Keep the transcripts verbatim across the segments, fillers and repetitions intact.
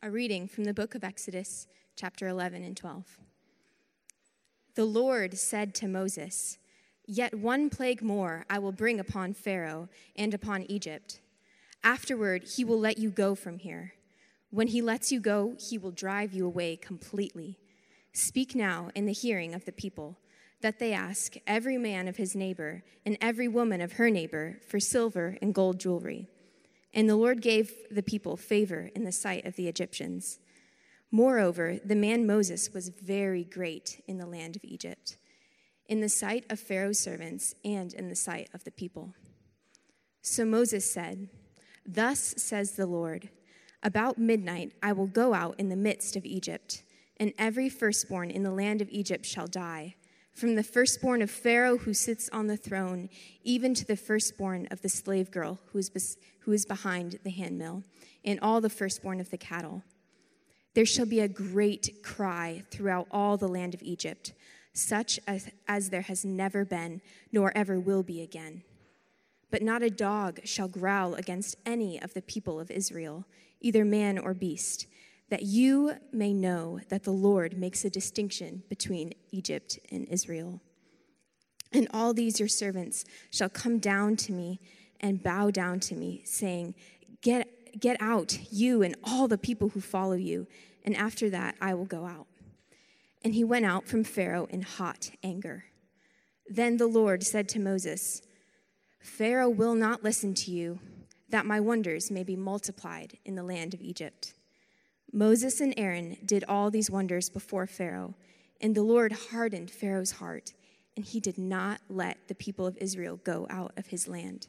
A reading from the book of Exodus, chapter eleven and twelve. The Lord said to Moses, "Yet one plague more I will bring upon Pharaoh and upon Egypt. Afterward, he will let you go from here. When he lets you go, he will drive you away completely. Speak now in the hearing of the people, that they ask every man of his neighbor and every woman of her neighbor for silver and gold jewelry." And the Lord gave the people favor in the sight of the Egyptians. Moreover, the man Moses was very great in the land of Egypt, in the sight of Pharaoh's servants and in the sight of the people. So Moses said, "Thus says the Lord, about midnight I will go out in the midst of Egypt, and every firstborn in the land of Egypt shall die, from the firstborn of Pharaoh who sits on the throne, even to the firstborn of the slave girl who is, bes- who is behind the handmill, and all the firstborn of the cattle. There shall be a great cry throughout all the land of Egypt, such as, as there has never been, nor ever will be again. But not a dog shall growl against any of the people of Israel, either man or beast, that you may know that the Lord makes a distinction between Egypt and Israel. And all these your servants shall come down to me and bow down to me, saying, Get, get out, you and all the people who follow you, and after that I will go out." And he went out from Pharaoh in hot anger. Then the Lord said to Moses, "Pharaoh will not listen to you, that my wonders may be multiplied in the land of Egypt." Moses and Aaron did all these wonders before Pharaoh, and the Lord hardened Pharaoh's heart, and he did not let the people of Israel go out of his land.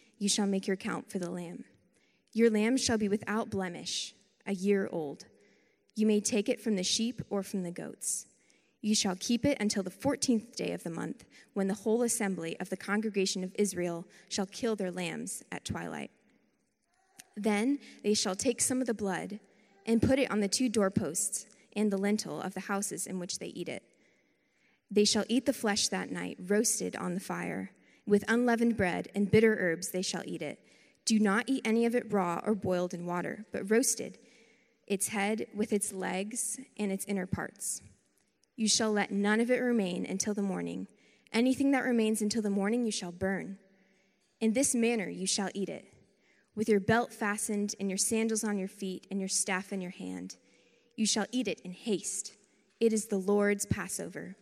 You shall make your count for the lamb. Your lamb shall be without blemish, a year old. You may take it from the sheep or from the goats. You shall keep it until the fourteenth day of the month, when the whole assembly of the congregation of Israel shall kill their lambs at twilight. Then they shall take some of the blood and put it on the two doorposts and the lintel of the houses in which they eat it. They shall eat the flesh that night, roasted on the fire. With unleavened bread and bitter herbs they shall eat it. Do not eat any of it raw or boiled in water, but roasted, its head with its legs and its inner parts. You shall let none of it remain until the morning. Anything that remains until the morning you shall burn. In this manner you shall eat it, with your belt fastened and your sandals on your feet and your staff in your hand. You shall eat it in haste. It is the Lord's Passover.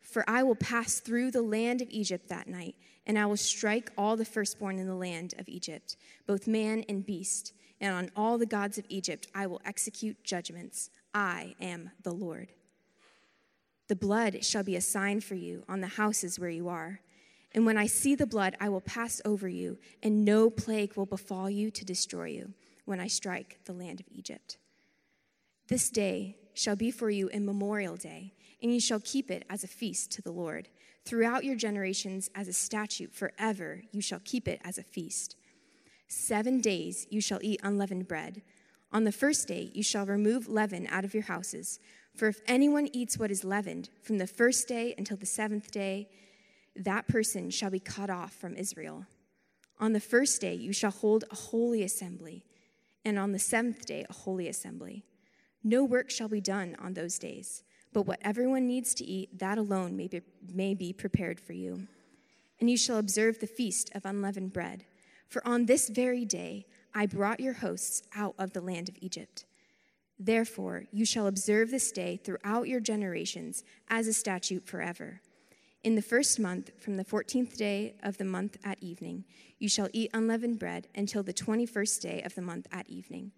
For I will pass through the land of Egypt that night, and I will strike all the firstborn in the land of Egypt, both man and beast. And on all the gods of Egypt I will execute judgments. I am the Lord. The blood shall be a sign for you on the houses where you are. And when I see the blood, I will pass over you, and no plague will befall you to destroy you when I strike the land of Egypt. This day shall be for you a memorial day, and you shall keep it as a feast to the Lord. Throughout your generations as a statute forever, you shall keep it as a feast. Seven days you shall eat unleavened bread. On the first day you shall remove leaven out of your houses. For if anyone eats what is leavened from the first day until the seventh day, that person shall be cut off from Israel. On the first day you shall hold a holy assembly, and on the seventh day a holy assembly. No work shall be done on those days, but what everyone needs to eat, that alone may be, may be prepared for you. And you shall observe the feast of unleavened bread. For on this very day I brought your hosts out of the land of Egypt. Therefore you shall observe this day throughout your generations as a statute forever. In the first month, from the fourteenth day of the month at evening, you shall eat unleavened bread until the twenty-first day of the month at evening.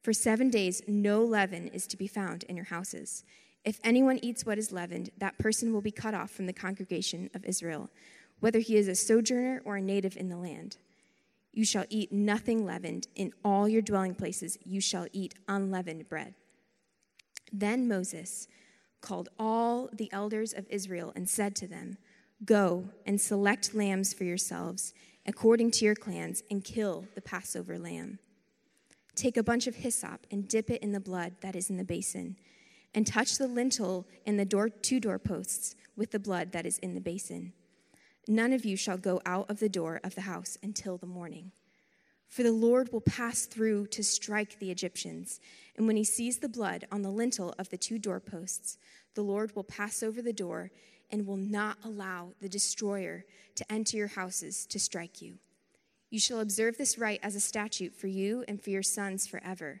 For seven days no leaven is to be found in your houses. If anyone eats what is leavened, that person will be cut off from the congregation of Israel, whether he is a sojourner or a native in the land. You shall eat nothing leavened. In all your dwelling places you shall eat unleavened bread. Then Moses called all the elders of Israel and said to them, "Go and select lambs for yourselves according to your clans and kill the Passover lamb. Take a bunch of hyssop and dip it in the blood that is in the basin, and touch the lintel and the door, two doorposts with the blood that is in the basin. None of you shall go out of the door of the house until the morning. For the Lord will pass through to strike the Egyptians, and when he sees the blood on the lintel of the two doorposts, the Lord will pass over the door and will not allow the destroyer to enter your houses to strike you. You shall observe this rite as a statute for you and for your sons forever.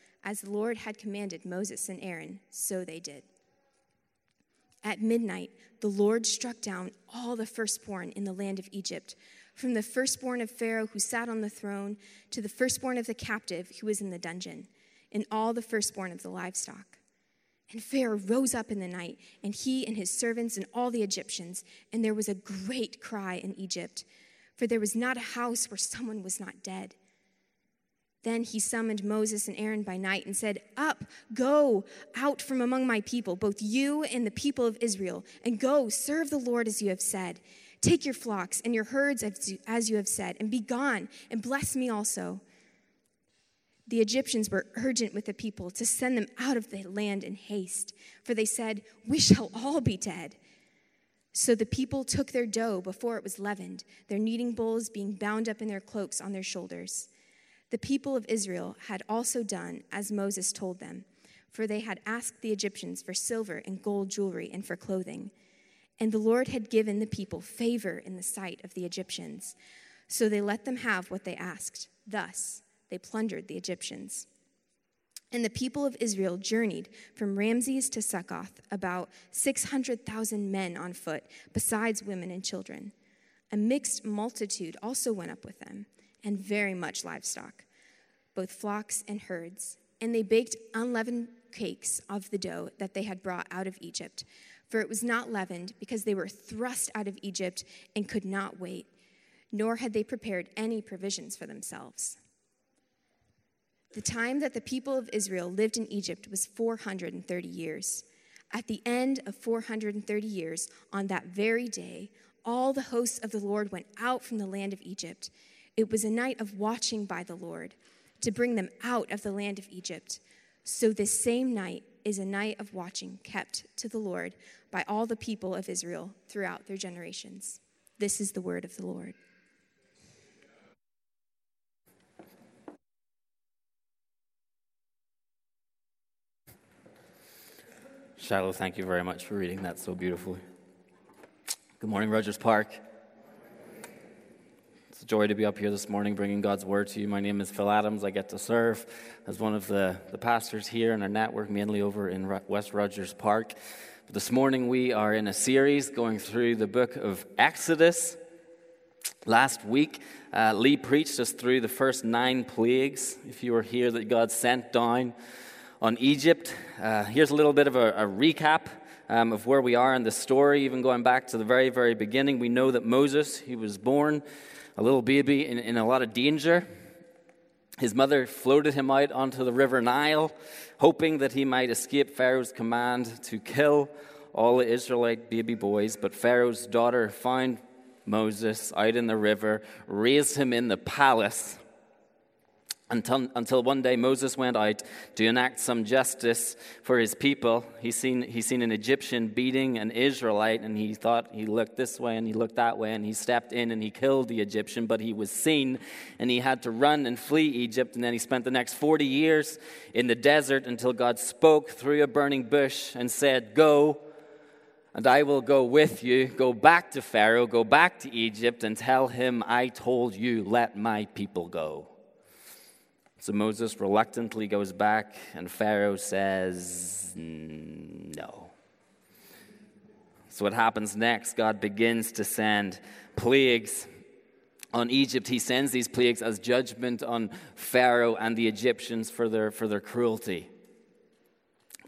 as the Lord had commanded Moses and Aaron, so they did. At midnight, the Lord struck down all the firstborn in the land of Egypt, from the firstborn of Pharaoh who sat on the throne to the firstborn of the captive who was in the dungeon, and all the firstborn of the livestock. And Pharaoh rose up in the night, and he and his servants and all the Egyptians, and there was a great cry in Egypt, for there was not a house where someone was not dead. Then he summoned Moses and Aaron by night and said, "Up, go out from among my people, both you and the people of Israel, and go serve the Lord as you have said. Take your flocks and your herds as you have said, and be gone, and bless me also." The Egyptians were urgent with the people to send them out of the land in haste, for they said, "We shall all be dead." So the people took their dough before it was leavened, their kneading bowls being bound up in their cloaks on their shoulders. The people of Israel had also done as Moses told them, for they had asked the Egyptians for silver and gold jewelry and for clothing. And the Lord had given the people favor in the sight of the Egyptians, so they let them have what they asked. Thus they plundered the Egyptians. And the people of Israel journeyed from Ramses to Succoth, about six hundred thousand men on foot, besides women and children. A mixed multitude also went up with them, and very much livestock, both flocks and herds. And they baked unleavened cakes of the dough that they had brought out of Egypt, for it was not leavened, because they were thrust out of Egypt and could not wait, nor had they prepared any provisions for themselves. The time that the people of Israel lived in Egypt was four hundred thirty years. At the end of four hundred thirty years, on that very day, all the hosts of the Lord went out from the land of Egypt. It was a night of watching by the Lord to bring them out of the land of Egypt. So this same night is a night of watching kept to the Lord by all the people of Israel throughout their generations. This is the word of the Lord. Shiloh, thank you very much for reading that so beautifully. Good morning, Rogers Park. It's a joy to be up here this morning bringing God's word to you. My name is Phil Adams. I get to serve as one of the, the pastors here in our network, mainly over in West Rogers Park. But this morning we are in a series going through the book of Exodus. Last week, uh, Lee preached us through the first nine plagues, if you were here, that God sent down on Egypt. Uh, here's a little bit of a, a recap um, of where we are in the story, even going back to the very, very beginning. We know that Moses, he was born a little baby in, in a lot of danger. His mother floated him out onto the river Nile, hoping that he might escape Pharaoh's command to kill all the Israelite baby boys. But Pharaoh's daughter found Moses out in the river, raised him in the palace, Until, until one day Moses went out to enact some justice for his people. He's seen, he's seen an Egyptian beating an Israelite, and he thought he looked this way and he looked that way, and he stepped in and he killed the Egyptian, but he was seen and he had to run and flee Egypt. And then he spent the next forty years in the desert until God spoke through a burning bush and said, "Go, and I will go with you. Go back to Pharaoh, go back to Egypt, and tell him I told you, let my people go." So Moses reluctantly goes back, and Pharaoh says, no. So what happens next? God begins to send plagues on Egypt. He sends these plagues as judgment on Pharaoh and the Egyptians for their, for their cruelty,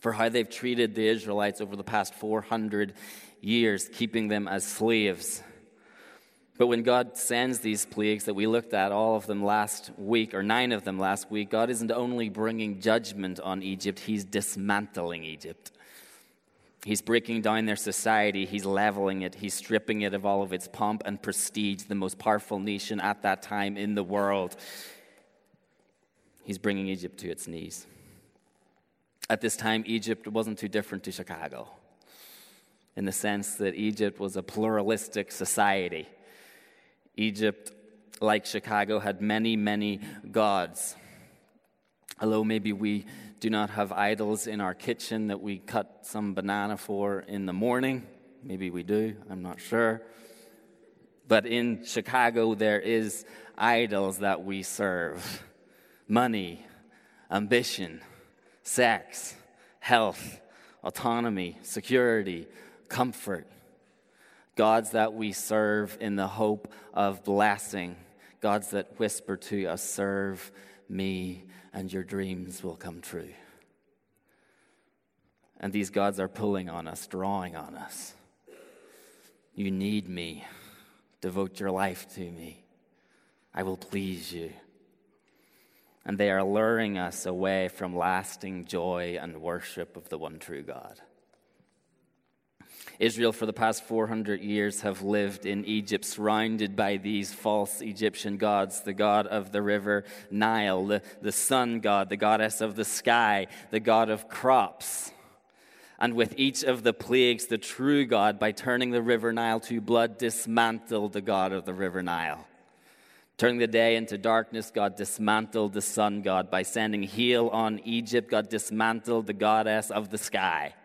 for how they've treated the Israelites over the past four hundred years, keeping them as slaves. But when God sends these plagues that we looked at, all of them last week, or nine of them last week, God isn't only bringing judgment on Egypt, he's dismantling Egypt. He's breaking down their society, he's leveling it, he's stripping it of all of its pomp and prestige, the most powerful nation at that time in the world. He's bringing Egypt to its knees. At this time, Egypt wasn't too different to Chicago, in the sense that Egypt was a pluralistic society. Egypt, like Chicago, had many, many gods. Although maybe we do not have idols in our kitchen that we cut some banana for in the morning. Maybe we do, I'm not sure. But in Chicago, there is idols that we serve. Money, ambition, sex, health, autonomy, security, comfort. Gods that we serve in the hope of blessing. Gods that whisper to us, serve me and your dreams will come true. And these gods are pulling on us, drawing on us. You need me. Devote your life to me. I will please you. And they are luring us away from lasting joy and worship of the one true God. Israel, for the past four hundred years, have lived in Egypt, surrounded by these false Egyptian gods, the god of the river Nile, the, the sun god, the goddess of the sky, the god of crops. And with each of the plagues, the true God, by turning the river Nile to blood, dismantled the god of the river Nile. Turning the day into darkness, God dismantled the sun god. By sending hail on Egypt, God dismantled the goddess of the sky.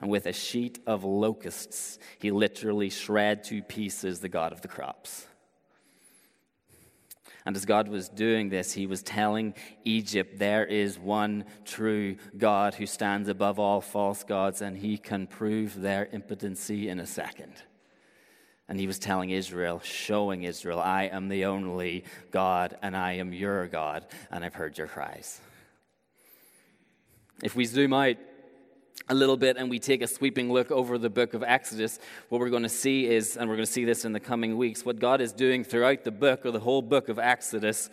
And with a sheet of locusts, he literally shred to pieces the god of the crops. And as God was doing this, he was telling Egypt, there is one true God who stands above all false gods, and he can prove their impotency in a second. And he was telling Israel, showing Israel, I am the only God, and I am your God, and I've heard your cries. If we zoom out a little bit and we take a sweeping look over the book of Exodus, what we're going to see is, and we're going to see this in the coming weeks, what God is doing throughout the book, or the whole book of Exodus,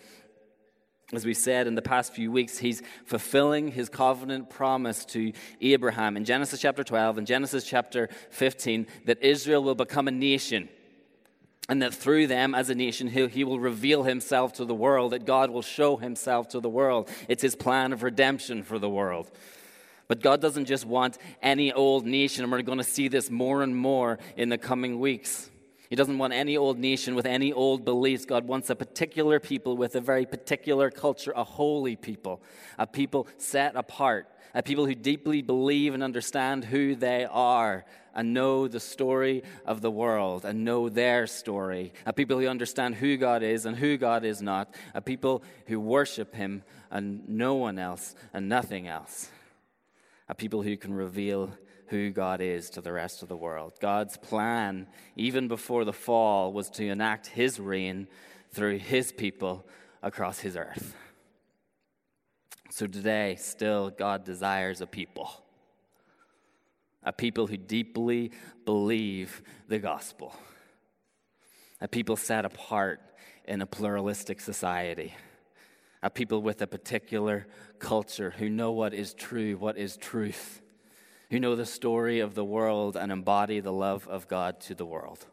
as we said in the past few weeks, he's fulfilling his covenant promise to Abraham in Genesis chapter twelve and Genesis chapter fifteen, that Israel will become a nation, and that through them as a nation, he will reveal himself to the world, that God will show himself to the world. It's his plan of redemption for the world. But God doesn't just want any old nation, and we're going to see this more and more in the coming weeks. He doesn't want any old nation with any old beliefs. God wants a particular people with a very particular culture, a holy people, a people set apart, a people who deeply believe and understand who they are and know the story of the world and know their story, a people who understand who God is and who God is not, a people who worship him and no one else and nothing else. A people who can reveal who God is to the rest of the world. God's plan, even before the fall, was to enact his reign through his people across his earth. So today, still, God desires a people. A people who deeply believe the gospel. A people set apart in a pluralistic society. A people with a particular culture who know what is true, what is truth, who know the story of the world and embody the love of God to the world.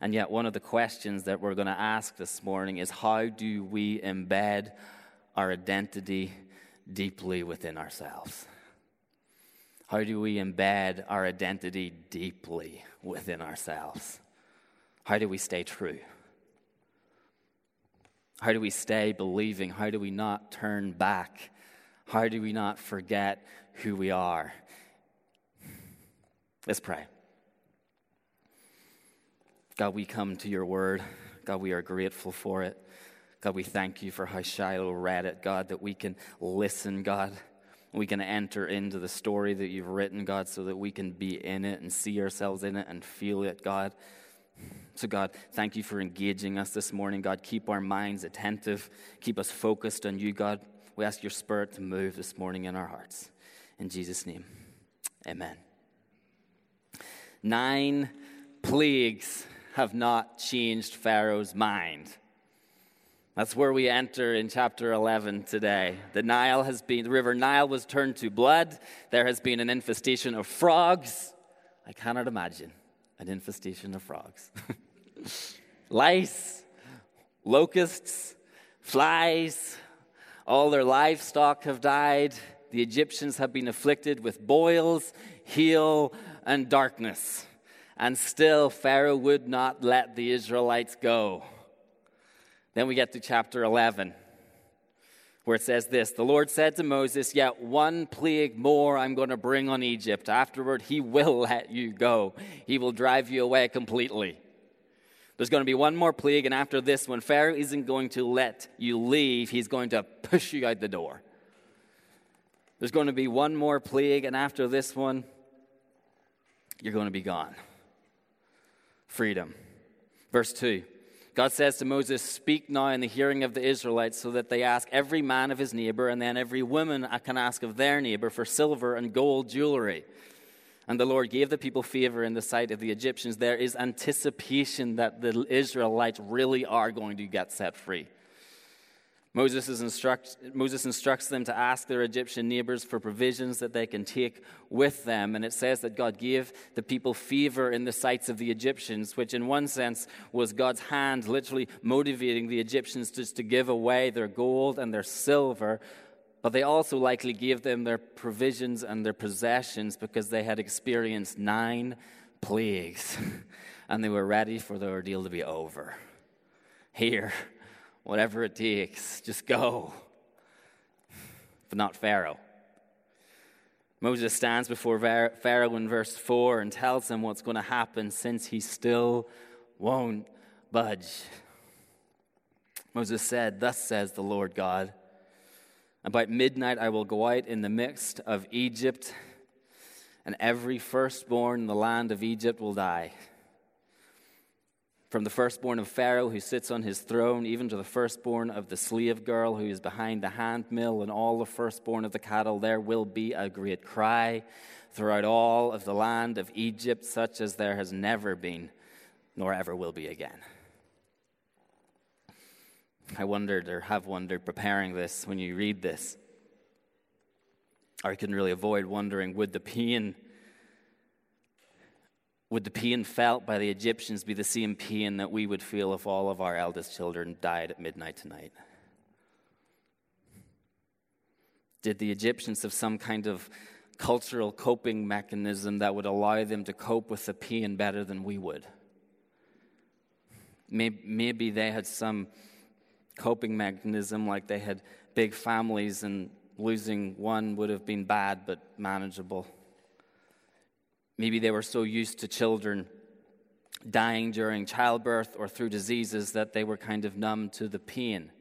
And yet one of the questions that we're going to ask this morning is, how do we embed our identity deeply within ourselves? How do we embed our identity deeply within ourselves? How do we stay true? How do we stay believing? How do we not turn back? How do we not forget who we are? Let's pray. God, we come to your word. God, we are grateful for it. God, we thank you for how Shiloh read it, God, that we can listen, God. We can enter into the story that you've written, God, so that we can be in it and see ourselves in it and feel it, God. So, God, thank you for engaging us this morning, God. Keep our minds attentive. Keep us focused on you, God. We ask your Spirit to move this morning in our hearts. In Jesus' name, amen. Nine plagues have not changed Pharaoh's mind. That's where we enter in chapter eleven today. The Nile has been, the river Nile was turned to blood. There has been an infestation of frogs. I cannot imagine an infestation of frogs. Lice, locusts, flies, all their livestock have died. The Egyptians have been afflicted with boils, hail, and darkness. And still, Pharaoh would not let the Israelites go. Then we get to chapter eleven, where it says this, "The Lord said to Moses, yet one plague more I'm going to bring on Egypt. Afterward, he will let you go. He will drive you away completely. There's going to be one more plague, and after this one, Pharaoh isn't going to let you leave. He's going to push you out the door. There's going to be one more plague, and after this one, you're going to be gone." Freedom. Verse two. God says to Moses, "Speak now in the hearing of the Israelites so that they ask every man of his neighbor, and then every woman can ask of their neighbor for silver and gold jewelry." And the Lord gave the people favor in the sight of the Egyptians. There is anticipation that the Israelites really are going to get set free. Moses, is instruct, Moses instructs them to ask their Egyptian neighbors for provisions that they can take with them. And it says that God gave the people favor in the sights of the Egyptians, which in one sense was God's hand literally motivating the Egyptians just to give away their gold and their silver. But they also likely gave them their provisions and their possessions because they had experienced nine plagues and they were ready for the ordeal to be over. Here. Whatever it takes, just go. But not Pharaoh. Moses stands before Pharaoh in verse four and tells him what's going to happen since he still won't budge. Moses said, "Thus says the Lord God, about midnight I will go out in the midst of Egypt, and every firstborn in the land of Egypt will die. From the firstborn of Pharaoh who sits on his throne, even to the firstborn of the slave girl who is behind the hand mill, and all the firstborn of the cattle, there will be a great cry throughout all of the land of Egypt, such as there has never been, nor ever will be again." I wondered, or have wondered, preparing this, when you read this, or I couldn't really avoid wondering, would the pain Would the pain felt by the Egyptians be the same pain that we would feel if all of our eldest children died at midnight tonight? Did the Egyptians have some kind of cultural coping mechanism that would allow them to cope with the pain better than we would? Maybe they had some coping mechanism, like they had big families and losing one would have been bad but manageable. Maybe they were so used to children dying during childbirth or through diseases that they were kind of numb to the pain.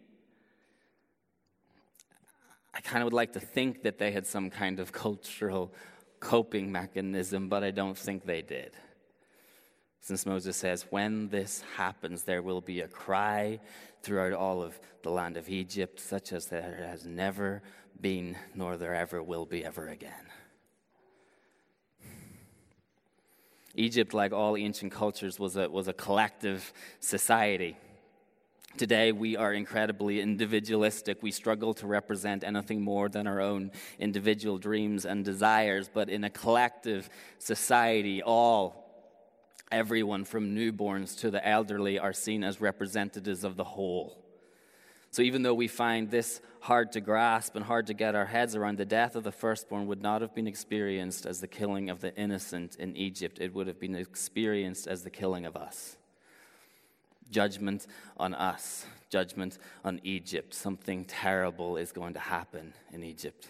I kind of would like to think that they had some kind of cultural coping mechanism, but I don't think they did. Since Moses says, when this happens, there will be a cry throughout all of the land of Egypt, such as there has never been, nor there ever will be ever again. Egypt, like all ancient cultures, was a was a collective society. Today, we are incredibly individualistic. We struggle to represent anything more than our own individual dreams and desires. But in a collective society, all, everyone from newborns to the elderly are seen as representatives of the whole. So even though we find this hard to grasp and hard to get our heads around, the death of the firstborn would not have been experienced as the killing of the innocent in Egypt. It would have been experienced as the killing of us. Judgment on us. Judgment on Egypt. Something terrible is going to happen in Egypt.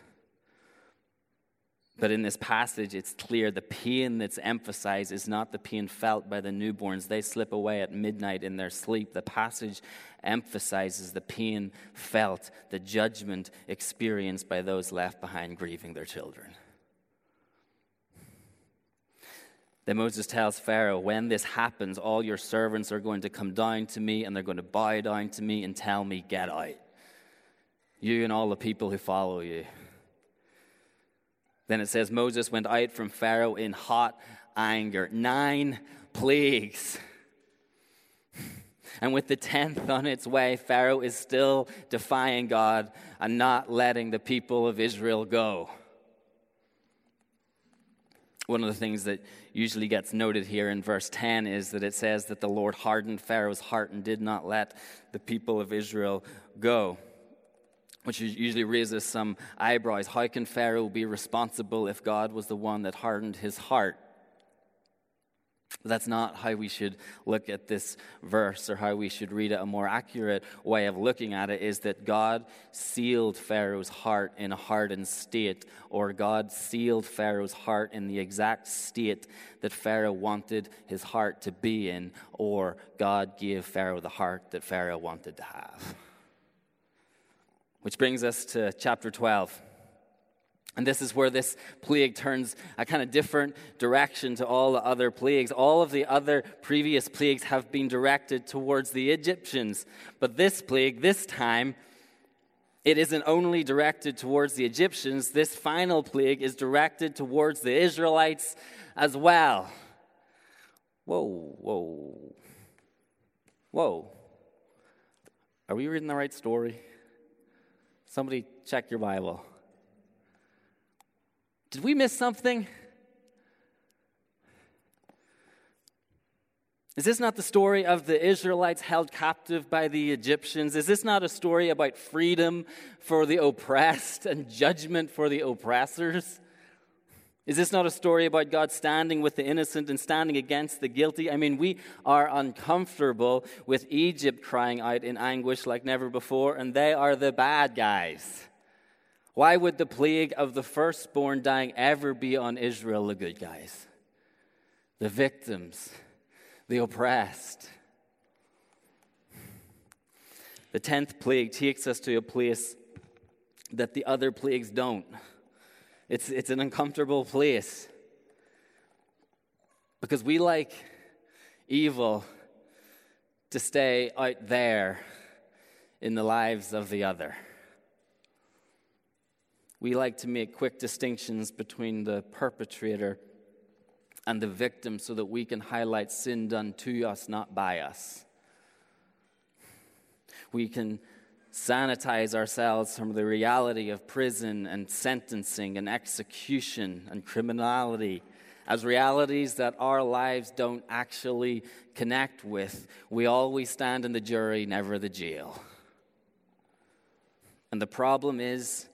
But in this passage, it's clear the pain that's emphasized is not the pain felt by the newborns. They slip away at midnight in their sleep. The passage emphasizes the pain felt, the judgment experienced by those left behind grieving their children. Then Moses tells Pharaoh, when this happens, all your servants are going to come down to me and they're going to bow down to me and tell me, get out, you and all the people who follow you. Then it says, Moses went out from Pharaoh in hot anger. Nine plagues. And with the tenth on its way, Pharaoh is still defying God and not letting the people of Israel go. One of the things that usually gets noted here in verse ten is that it says that the Lord hardened Pharaoh's heart and did not let the people of Israel go, which usually raises some eyebrows. How can Pharaoh be responsible if God was the one that hardened his heart? That's not how we should look at this verse or how we should read it. A more accurate way of looking at it is that God sealed Pharaoh's heart in a hardened state, or God sealed Pharaoh's heart in the exact state that Pharaoh wanted his heart to be in, or God gave Pharaoh the heart that Pharaoh wanted to have. Which brings us to chapter twelve. And this is where this plague turns a kind of different direction to all the other plagues. All of the other previous plagues have been directed towards the Egyptians. But this plague, this time, it isn't only directed towards the Egyptians. This final plague is directed towards the Israelites as well. Whoa, whoa, whoa. Are we reading the right story? Somebody check your Bible. Did we miss something? Is this not the story of the Israelites held captive by the Egyptians? Is this not a story about freedom for the oppressed and judgment for the oppressors? Is this not a story about God standing with the innocent and standing against the guilty? I mean, we are uncomfortable with Egypt crying out in anguish like never before, and they are the bad guys. Why would the plague of the firstborn dying ever be on Israel, the good guys? The victims, the oppressed. The tenth plague takes us to a place that the other plagues don't. It's it's an uncomfortable place because we like evil to stay out there in the lives of the other. We like to make quick distinctions between the perpetrator and the victim so that we can highlight sin done to us, not by us. We can sanitize ourselves from the reality of prison and sentencing and execution and criminality as realities that our lives don't actually connect with. We always stand in the jury, never the jail. And the problem is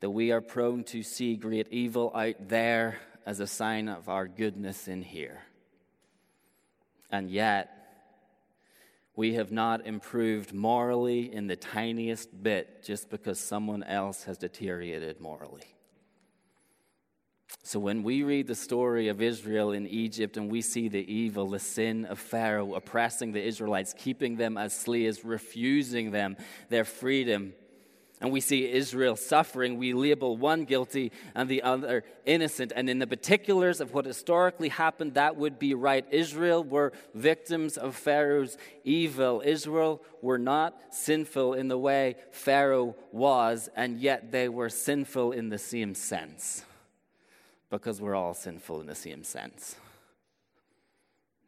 that we are prone to see great evil out there as a sign of our goodness in here. And yet, we have not improved morally in the tiniest bit just because someone else has deteriorated morally. So when we read the story of Israel in Egypt and we see the evil, the sin of Pharaoh oppressing the Israelites, keeping them as slaves, refusing them their freedom, and we see Israel suffering, we label one guilty and the other innocent. And in the particulars of what historically happened, that would be right. Israel were victims of Pharaoh's evil. Israel were not sinful in the way Pharaoh was, and yet they were sinful in the same sense. Because we're all sinful in the same sense.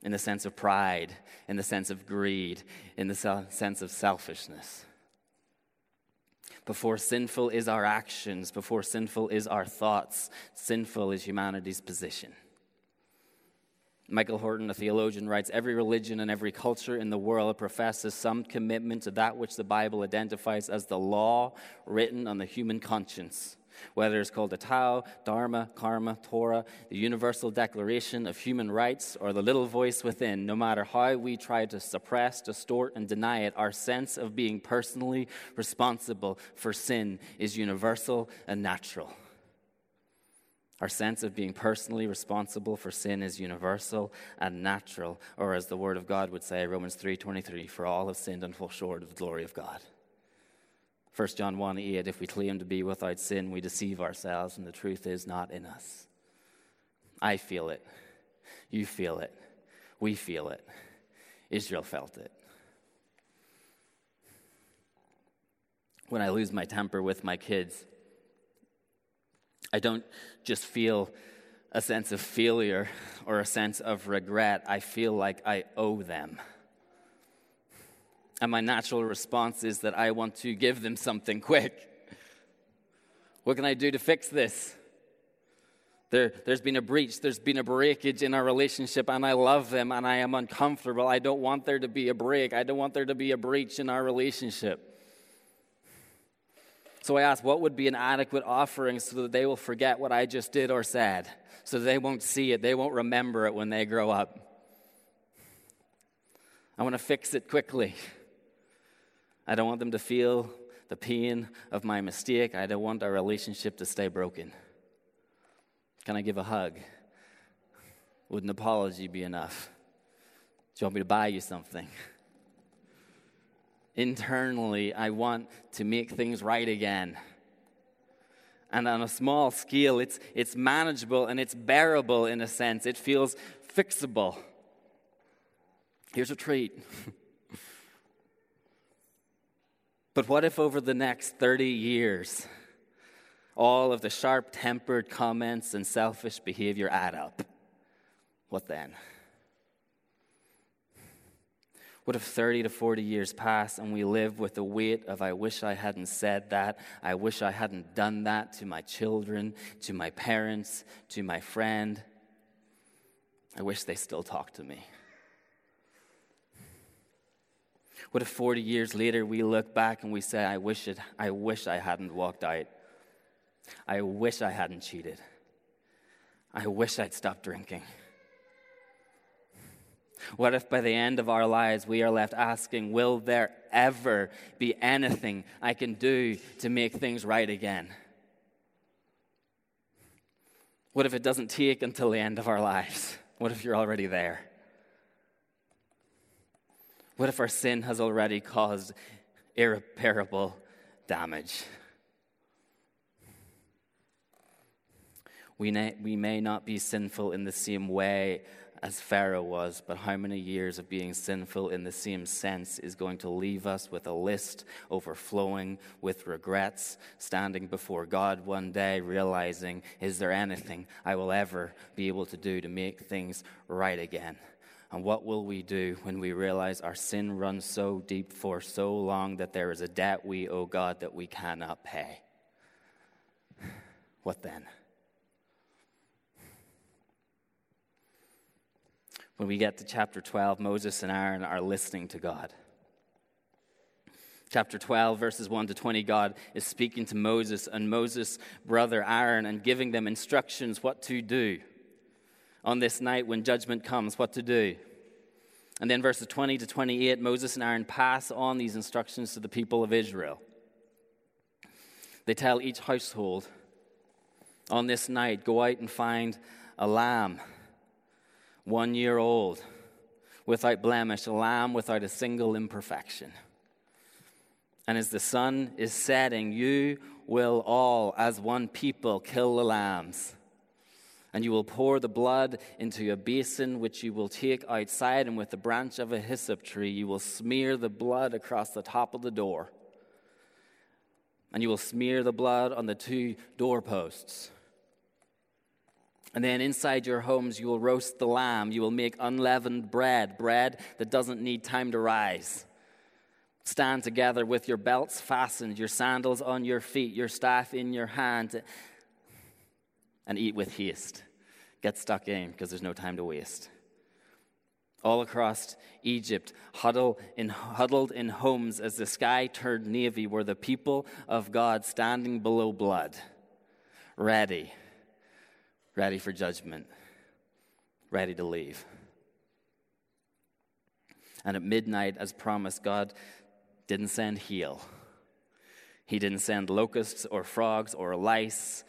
In the sense of pride, in the sense of greed, in the sense of selfishness. Before sinful is our actions, before sinful is our thoughts, sinful is humanity's position. Michael Horton, a theologian, writes, every religion and every culture in the world professes some commitment to that which the Bible identifies as the law written on the human conscience, whether it's called the Tao, Dharma, Karma, Torah, the Universal Declaration of Human Rights, or the little voice within. No matter how we try to suppress, distort, and deny it, our sense of being personally responsible for sin is universal and natural. Our sense of being personally responsible for sin is universal and natural, or as the Word of God would say, Romans three twenty-three, for all have sinned and fall short of the glory of God. First John one eight, if we claim to be without sin, we deceive ourselves and the truth is not in us. I feel it. You feel it. We feel it. Israel felt it. When I lose my temper with my kids, I don't just feel a sense of failure or a sense of regret. I feel like I owe them. And my natural response is that I want to give them something quick. What can I do to fix this? There, there's been a breach, there's been a breakage in our relationship, and I love them, and I am uncomfortable. I don't want there to be a break. I don't want there to be a breach in our relationship. So I asked, what would be an adequate offering so that they will forget what I just did or said, so they won't see it, they won't remember it when they grow up? I want to fix it quickly. I don't want them to feel the pain of my mistake. I don't want our relationship to stay broken. Can I give a hug? Would an apology be enough? Do you want me to buy you something? Internally, I want to make things right again. And on a small scale, it's it's manageable and it's bearable in a sense. It feels fixable. Here's a treat. But what if over the next thirty years, all of the sharp-tempered comments and selfish behavior add up? What then? What if thirty to forty years pass and we live with the weight of, I wish I hadn't said that, I wish I hadn't done that to my children, to my parents, to my friend. I wish they still talk to me. What if forty years later we look back and we say, I wish it, I wish I hadn't walked out. I wish I hadn't cheated. I wish I'd stopped drinking. What if by the end of our lives we are left asking, will there ever be anything I can do to make things right again? What if it doesn't take until the end of our lives? What if you're already there? What if our sin has already caused irreparable damage? We may, we may not be sinful in the same way as Pharaoh was, but how many years of being sinful in the same sense is going to leave us with a list overflowing with regrets, standing before God one day realizing, is there anything I will ever be able to do to make things right again? And what will we do when we realize our sin runs so deep for so long that there is a debt we owe God that we cannot pay? What then? When we get to chapter twelve, Moses and Aaron are listening to God. Chapter twelve, verses one to twenty, God is speaking to Moses and Moses' brother Aaron and giving them instructions what to do on this night when judgment comes, what to do. And then verses twenty to twenty-eight, Moses and Aaron pass on these instructions to the people of Israel. They tell each household, on this night, go out and find a lamb, one year old, without blemish, a lamb without a single imperfection. And as the sun is setting, you will all, as one people, kill the lambs. And you will pour the blood into a basin, which you will take outside, and with the branch of a hyssop tree, you will smear the blood across the top of the door. And you will smear the blood on the two doorposts. And then inside your homes, you will roast the lamb. You will make unleavened bread, bread that doesn't need time to rise. Stand together with your belts fastened, your sandals on your feet, your staff in your hand, and eat with haste. Get stuck in because there's no time to waste. All across Egypt, huddle in, huddled in homes as the sky turned navy, were the people of God standing below blood, ready. Ready for judgment, ready to leave. And at midnight, as promised, God didn't send hail. He didn't send locusts or frogs or lice.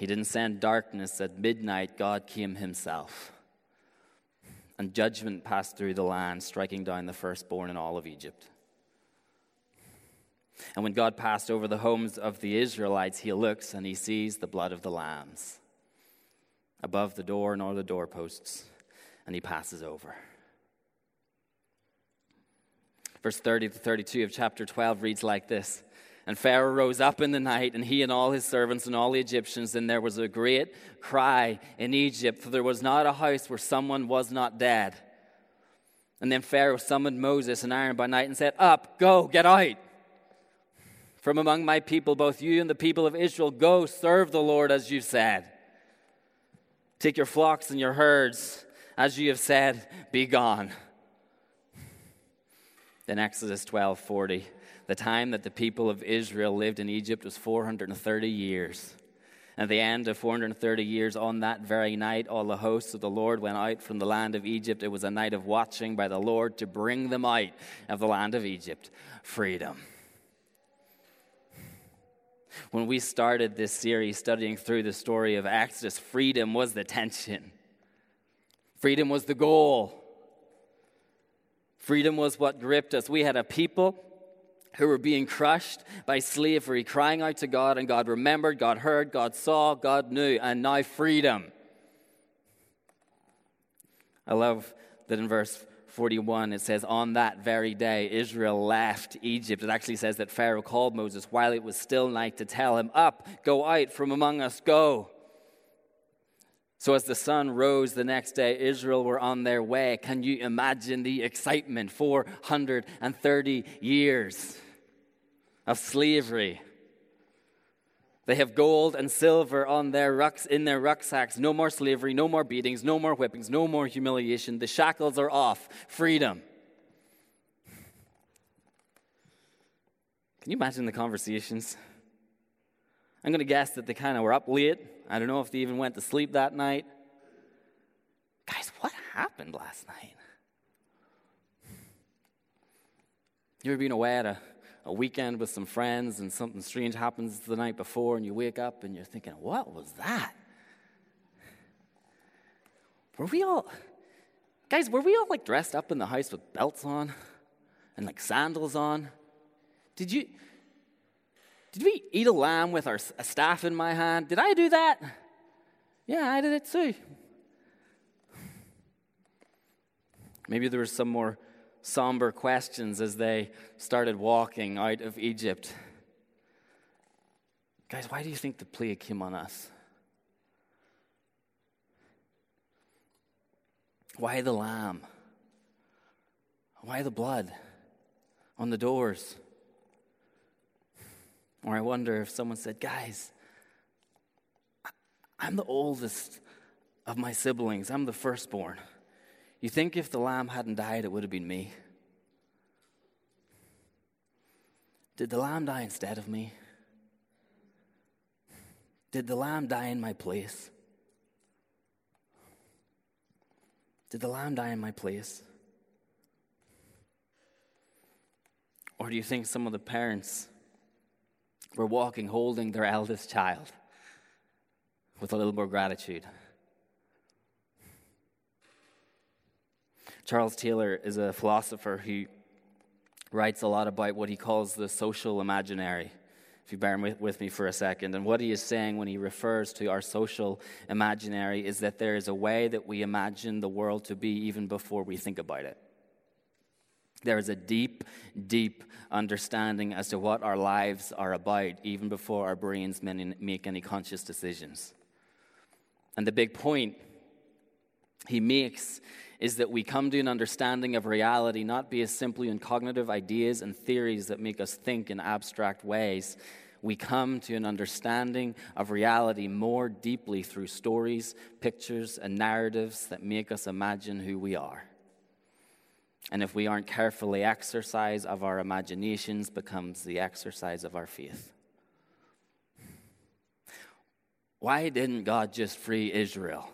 He didn't send darkness. At midnight, God came himself. And judgment passed through the land, striking down the firstborn in all of Egypt. And when God passed over the homes of the Israelites, he looks and he sees the blood of the lambs above the door nor the doorposts, and he passes over. Verse thirty to thirty-two of chapter twelve reads like this. And Pharaoh rose up in the night, and he and all his servants and all the Egyptians, and there was a great cry in Egypt, for there was not a house where someone was not dead. And then Pharaoh summoned Moses and Aaron by night and said, Up, go, get out from among my people, both you and the people of Israel. Go serve the Lord as you said. Take your flocks and your herds, as you have said, be gone. Then Exodus twelve forty. The time that the people of Israel lived in Egypt was four hundred thirty years. At the end of four hundred thirty years, on that very night, all the hosts of the Lord went out from the land of Egypt. It was a night of watching by the Lord to bring them out of the land of Egypt. Freedom. When we started this series studying through the story of Exodus, freedom was the tension. Freedom was the goal. Freedom was what gripped us. We had a people who were being crushed by slavery, crying out to God, and God remembered, God heard, God saw, God knew, and now freedom. I love that in verse forty-one it says, on that very day Israel left Egypt. It actually says that Pharaoh called Moses while it was still night to tell him, Up, go out from among us, go. So as the sun rose the next day, Israel were on their way. Can you imagine the excitement? four hundred thirty years of slavery. They have gold and silver on their rucks, in their rucksacks. No more slavery, no more beatings, no more whippings, no more humiliation. The shackles are off. Freedom. Can you imagine the conversations? I'm going to guess that they kind of were up late. I don't know if they even went to sleep that night. Guys, what happened last night? You ever been away at a, a weekend with some friends and something strange happens the night before and you wake up and you're thinking, what was that? Were we all, guys, were we all like dressed up in the house with belts on and like sandals on? Did you... Did we eat a lamb with our a staff in my hand? Did I do that? Yeah, I did it too. Maybe there were some more somber questions as they started walking out of Egypt. Guys, why do you think the plague came on us? Why the lamb? Why the blood on the doors? Or I wonder if someone said, guys, I'm the oldest of my siblings. I'm the firstborn. You think if the lamb hadn't died, it would have been me? Did the lamb die instead of me? Did the lamb die in my place? Did the lamb die in my place? Or do you think some of the parents were walking, holding their eldest child with a little more gratitude? Charles Taylor is a philosopher who writes a lot about what he calls the social imaginary, if you bear with me for a second. And what he is saying when he refers to our social imaginary is that there is a way that we imagine the world to be even before we think about it. There is a deep, deep understanding as to what our lives are about, even before our brains make any conscious decisions. And the big point he makes is that we come to an understanding of reality not based simply on cognitive ideas and theories that make us think in abstract ways. We come to an understanding of reality more deeply through stories, pictures, and narratives that make us imagine who we are. And if we aren't careful, the exercise of our imaginations becomes the exercise of our faith. Why didn't God just free Israel?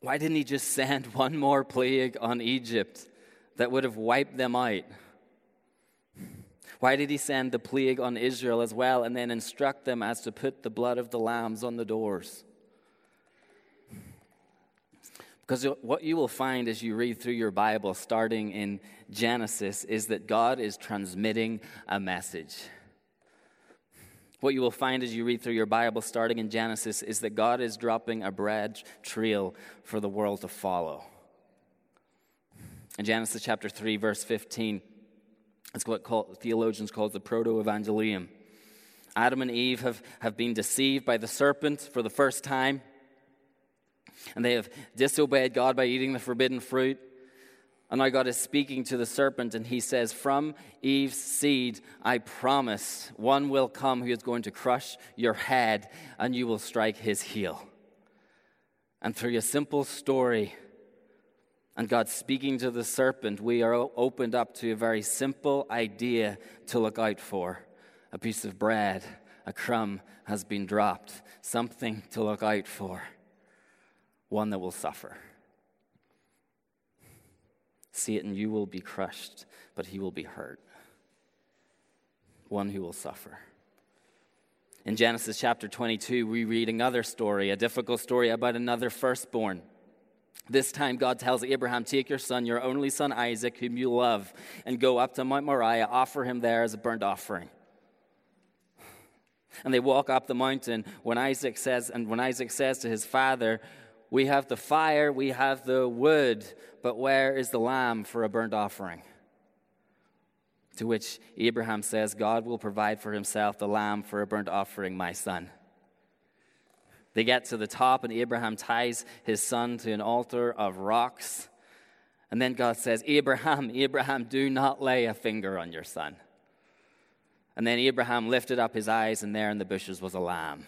Why didn't he just send one more plague on Egypt that would have wiped them out? Why did he send the plague on Israel as well and then instruct them as to put the blood of the lambs on the doors? Because what you will find as you read through your Bible, starting in Genesis, is that God is transmitting a message. What you will find as you read through your Bible, starting in Genesis, is that God is dropping a bread trail for the world to follow. In Genesis chapter three, verse fifteen, it's what call, theologians call the proto-evangelium. Adam and Eve have, have been deceived by the serpent for the first time. And they have disobeyed God by eating the forbidden fruit. And now God is speaking to the serpent, and he says, from Eve's seed, I promise, one will come who is going to crush your head, and you will strike his heel. And through a simple story, and God speaking to the serpent, we are opened up to a very simple idea to look out for. A piece of bread, a crumb has been dropped, something to look out for. One that will suffer. Satan, you will be crushed, but he will be hurt. One who will suffer. In Genesis chapter twenty-two, we read another story, a difficult story about another firstborn. This time God tells Abraham, take your son, your only son Isaac, whom you love, and go up to Mount Moriah, offer him there as a burnt offering. And they walk up the mountain when Isaac says, and when Isaac says to his father, we have the fire, we have the wood, but where is the lamb for a burnt offering? To which Abraham says, God will provide for himself the lamb for a burnt offering, my son. They get to the top, and Abraham ties his son to an altar of rocks. And then God says, Abraham, Abraham, do not lay a finger on your son. And then Abraham lifted up his eyes, and there in the bushes was a lamb.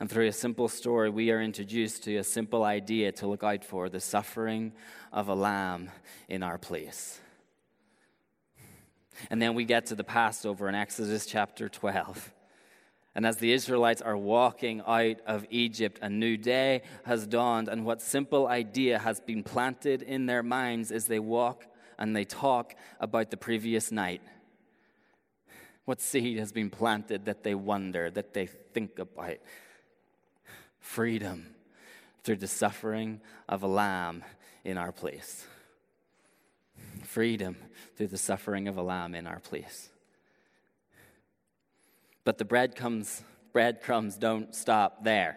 And through a simple story, we are introduced to a simple idea to look out for, the suffering of a lamb in our place. And then we get to the Passover in Exodus chapter twelve. And as the Israelites are walking out of Egypt, a new day has dawned. And what simple idea has been planted in their minds as they walk and they talk about the previous night? What seed has been planted that they wonder, that they think about? Freedom through the suffering of a lamb in our place. Freedom through the suffering of a lamb in our place. But the bread comes, breadcrumbs don't stop there.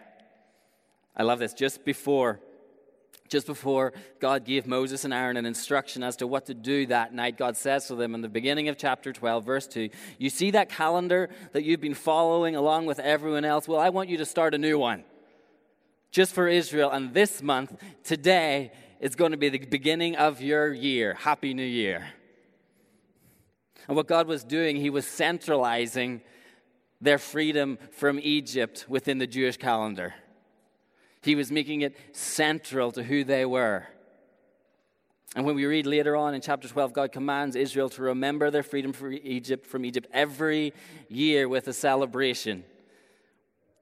I love this. Just before, just before God gave Moses and Aaron an instruction as to what to do that night, God says to them in the beginning of chapter twelve, verse two, you see that calendar that you've been following along with everyone else? Well, I want you to start a new one. Just for Israel, and this month, today, is going to be the beginning of your year. Happy New Year. And what God was doing, he was centralizing their freedom from Egypt within the Jewish calendar. He was making it central to who they were. And when we read later on in chapter twelve, God commands Israel to remember their freedom from Egypt, from Egypt every year with a celebration,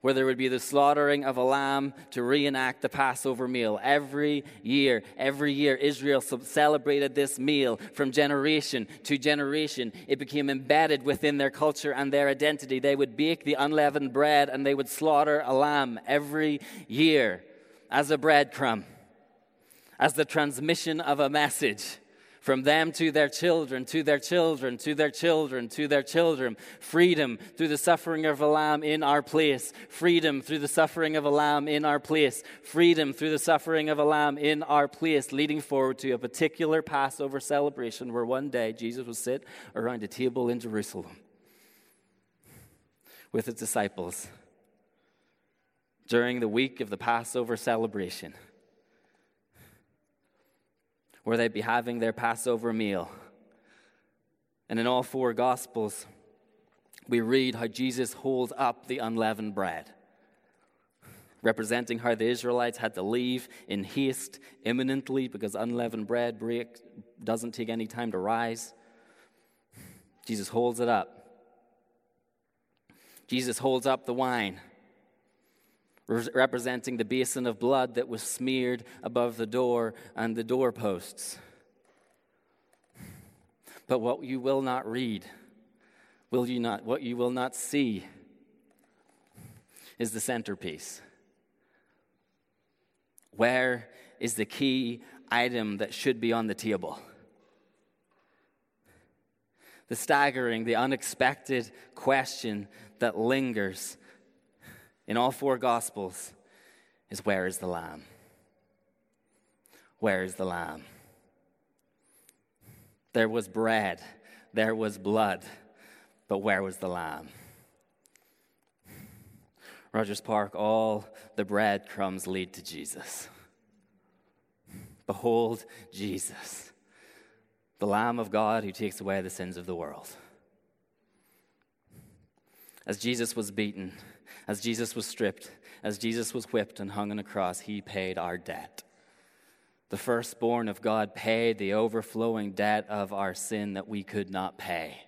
where there would be the slaughtering of a lamb to reenact the Passover meal. Every year, every year, Israel celebrated this meal from generation to generation. It became embedded within their culture and their identity. They would bake the unleavened bread and they would slaughter a lamb every year as a breadcrumb, as the transmission of a message from them to their children, to their children, to their children, to their children. Freedom through the suffering of a lamb in our place. Freedom through the suffering of a lamb in our place. Freedom through the suffering of a lamb in our place, leading forward to a particular Passover celebration where one day Jesus will sit around a table in Jerusalem with his disciples during the week of the Passover celebration, where they'd be having their Passover meal. And in all four Gospels, we read how Jesus holds up the unleavened bread, representing how the Israelites had to leave in haste imminently because unleavened bread break, doesn't take any time to rise. Jesus holds it up. Jesus holds up the wine, representing the basin of blood that was smeared above the door and the doorposts. But what you will not read, will you not? What you will not see is the centerpiece. Where is the key item that should be on the table? The staggering, the unexpected question that lingers in all four Gospels is, where is the Lamb? Where is the Lamb? There was bread, there was blood, but where was the Lamb? Rogers Park, all the breadcrumbs lead to Jesus. Behold Jesus, the Lamb of God who takes away the sins of the world. As Jesus was beaten, as Jesus was stripped, as Jesus was whipped and hung on a cross, he paid our debt. The firstborn of God paid the overflowing debt of our sin that we could not pay.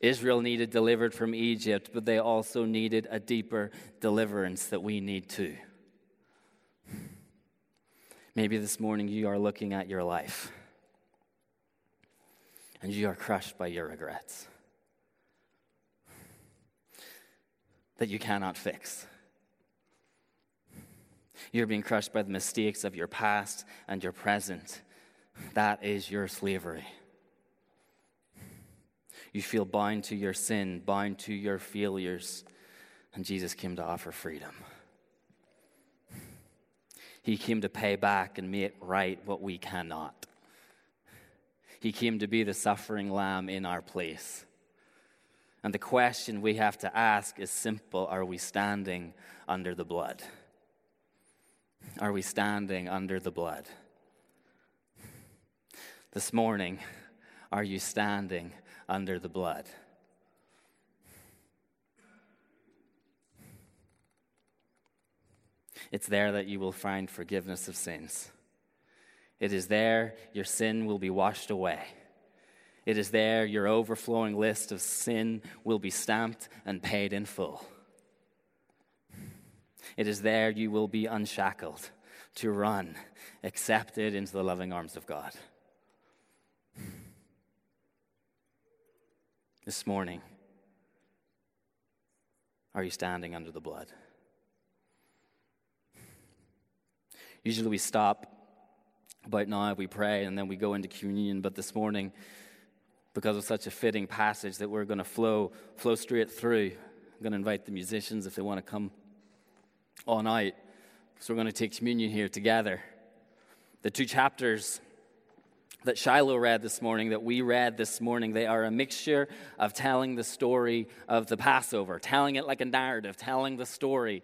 Israel needed delivered from Egypt, but they also needed a deeper deliverance that we need too. Maybe this morning you are looking at your life and you are crushed by your regrets that you cannot fix. You're being crushed by the mistakes of your past and your present. That is your slavery. You feel bound to your sin, bound to your failures, and Jesus came to offer freedom. He came to pay back and make right what we cannot. He came to be the suffering lamb in our place. And the question we have to ask is simple: are we standing under the blood? Are we standing under the blood? This morning, are you standing under the blood? It's there that you will find forgiveness of sins. It is there your sin will be washed away. It is there your overflowing list of sin will be stamped and paid in full. It is there you will be unshackled to run, accepted into the loving arms of God. This morning, are you standing under the blood? Usually we stop about now, we pray, and then we go into communion. But this morning, because of such a fitting passage that we're going to flow, flow straight through, I'm going to invite the musicians if they want to come on out, so we're going to take communion here together. The two chapters that Shiloh read this morning, that we read this morning, they are a mixture of telling the story of the Passover, telling it like a narrative, telling the story.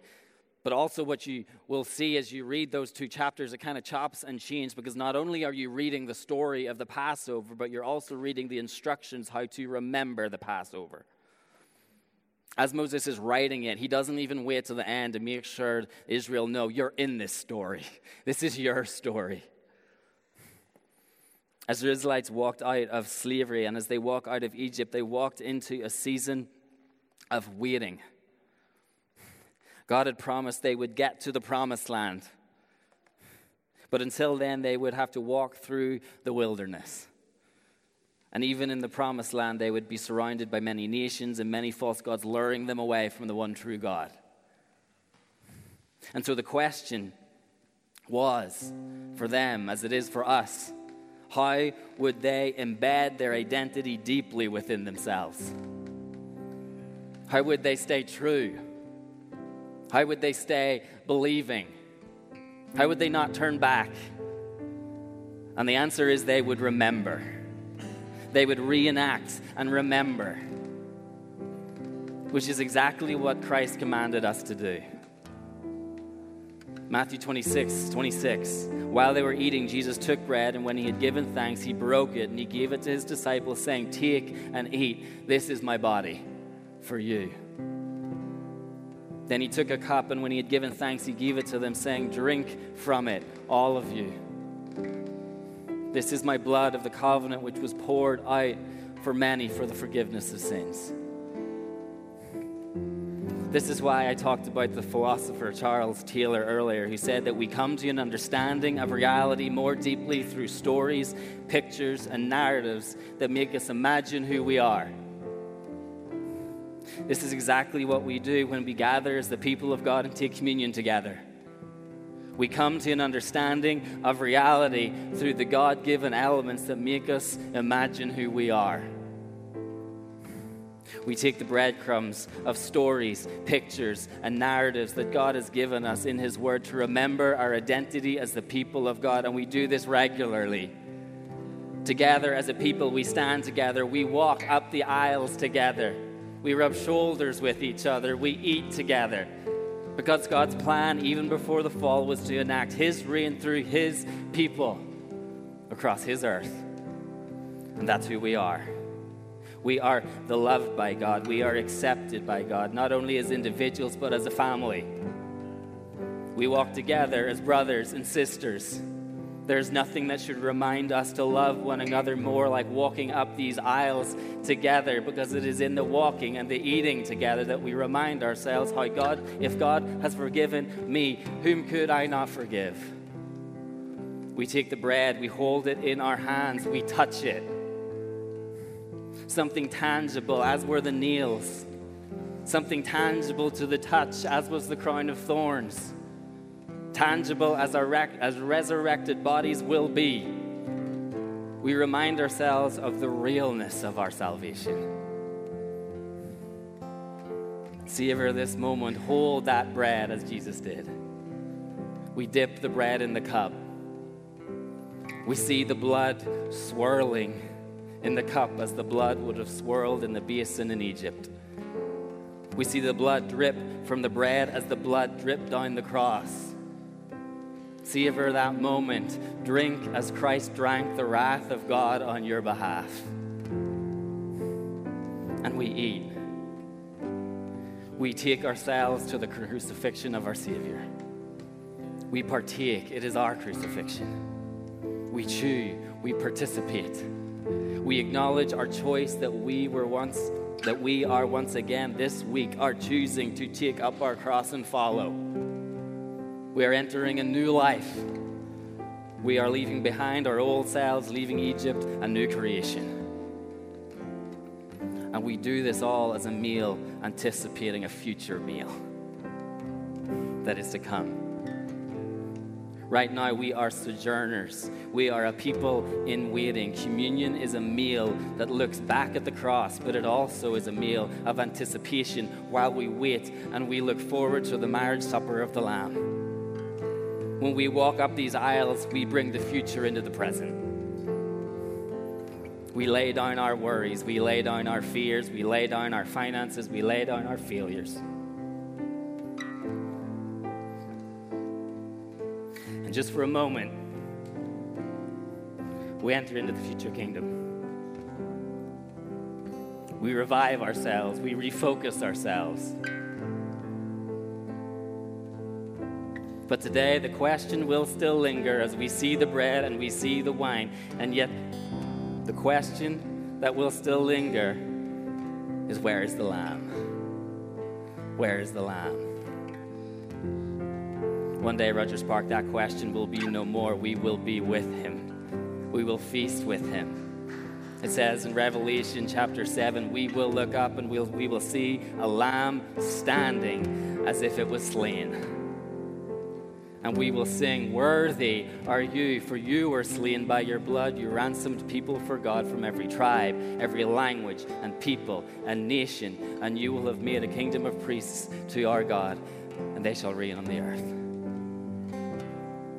But also what you will see as you read those two chapters, it kind of chops and changes, because not only are you reading the story of the Passover, but you're also reading the instructions how to remember the Passover. As Moses is writing it, he doesn't even wait till the end to make sure Israel know, you're in this story. This is your story. As the Israelites walked out of slavery, and as they walk out of Egypt, they walked into a season of waiting. God had promised they would get to the promised land. But until then, they would have to walk through the wilderness. And even in the promised land, they would be surrounded by many nations and many false gods, luring them away from the one true God. And so the question was for them, as it is for us, how would they embed their identity deeply within themselves? How would they stay true? How would they stay believing? How would they not turn back? And the answer is, they would remember. They would reenact and remember, which is exactly what Christ commanded us to do. Matthew twenty-six, twenty-six, while they were eating, Jesus took bread, and when he had given thanks, he broke it, and he gave it to his disciples, saying, "Take and eat, this is my body for you." Then he took a cup, and when he had given thanks, he gave it to them, saying, "Drink from it, all of you. This is my blood of the covenant, which was poured out for many for the forgiveness of sins." This is why I talked about the philosopher Charles Taylor earlier, who said that we come to an understanding of reality more deeply through stories, pictures, and narratives that make us imagine who we are. This is exactly what we do when we gather as the people of God and take communion together. We come to an understanding of reality through the God-given elements that make us imagine who we are. We take the breadcrumbs of stories, pictures, and narratives that God has given us in His Word to remember our identity as the people of God, and we do this regularly. Together as a people, we stand together, we walk up the aisles together, we rub shoulders with each other, we eat together. Because God's plan, even before the fall, was to enact His reign through His people across His earth. And that's who we are. We are the loved by God. We are accepted by God, not only as individuals, but as a family. We walk together as brothers and sisters. There's nothing that should remind us to love one another more like walking up these aisles together, because it is in the walking and the eating together that we remind ourselves how God, if God has forgiven me, whom could I not forgive? We take the bread, we hold it in our hands, we touch it. Something tangible, as were the nails. Something tangible to the touch, as was the crown of thorns. Tangible as our rec- as resurrected bodies will be. We remind ourselves of the realness of our salvation. Savor this moment. Hold that bread as Jesus did. We dip the bread in the cup. We see the blood swirling in the cup as the blood would have swirled in the basin in Egypt. We see the blood drip from the bread as the blood dripped down the cross. Savor that moment. Drink as Christ drank the wrath of God on your behalf. And we eat. We take ourselves to the crucifixion of our Savior. We partake. It is our crucifixion. We chew. We participate. We acknowledge our choice that we were once, that we are once again this week are choosing to take up our cross and follow. We are entering a new life. We are leaving behind our old selves, leaving Egypt, a new creation. And we do this all as a meal, anticipating a future meal that is to come. Right now, we are sojourners. We are a people in waiting. Communion is a meal that looks back at the cross, but it also is a meal of anticipation while we wait and we look forward to the marriage supper of the Lamb. When we walk up these aisles, we bring the future into the present. We lay down our worries. We lay down our fears. We lay down our finances. We lay down our failures. Just for a moment, we enter into the future kingdom. We revive ourselves. We refocus ourselves. But today, the question will still linger as we see the bread and we see the wine. And yet, the question that will still linger is, where is the Lamb? Where is the Lamb? One day, Rogers Park, that question will be no more. We will be with Him. We will feast with Him. It says in Revelation chapter seven, we will look up and we'll, we will see a lamb standing as if it was slain. And we will sing, worthy are you, for you were slain. By your blood you ransomed people for God from every tribe, every language, and people, and nation. And you will have made a kingdom of priests to our God, and they shall reign on the earth.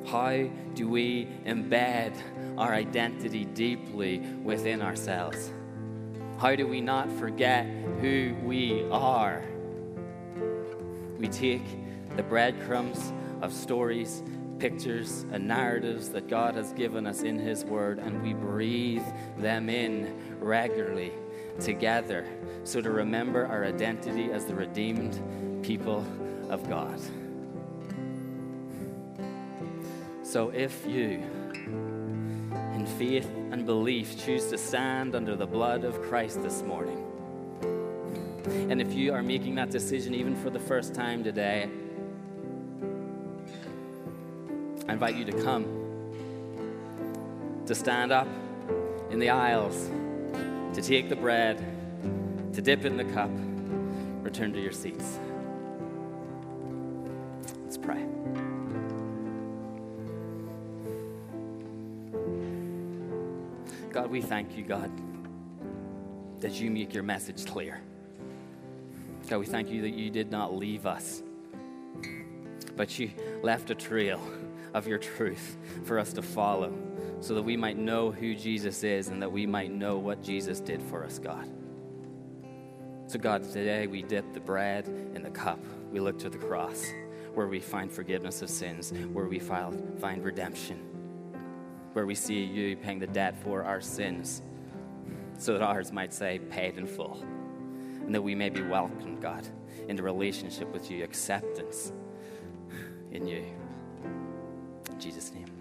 How do we embed our identity deeply within ourselves? How do we not forget who we are? We take the breadcrumbs of stories, pictures, and narratives that God has given us in His Word, and we breathe them in regularly together, so to remember our identity as the redeemed people of God. So if you, in faith and belief, choose to stand under the blood of Christ this morning, And if you are making that decision, even for the first time today, I invite you to come, to stand up in the aisles, to take the bread, to dip in the cup, return to your seats. Let's pray. God, we thank you, God, that you make your message clear. God, we thank you that you did not leave us, but you left a trail of your truth for us to follow so that we might know who Jesus is and that we might know what Jesus did for us, God. So, God, today we dip the bread in the cup. We look to the cross where we find forgiveness of sins, where we find redemption, where we see you paying the debt for our sins so that ours might say paid in full, and that we may be welcomed, God, into relationship with you, acceptance in you. In Jesus' name.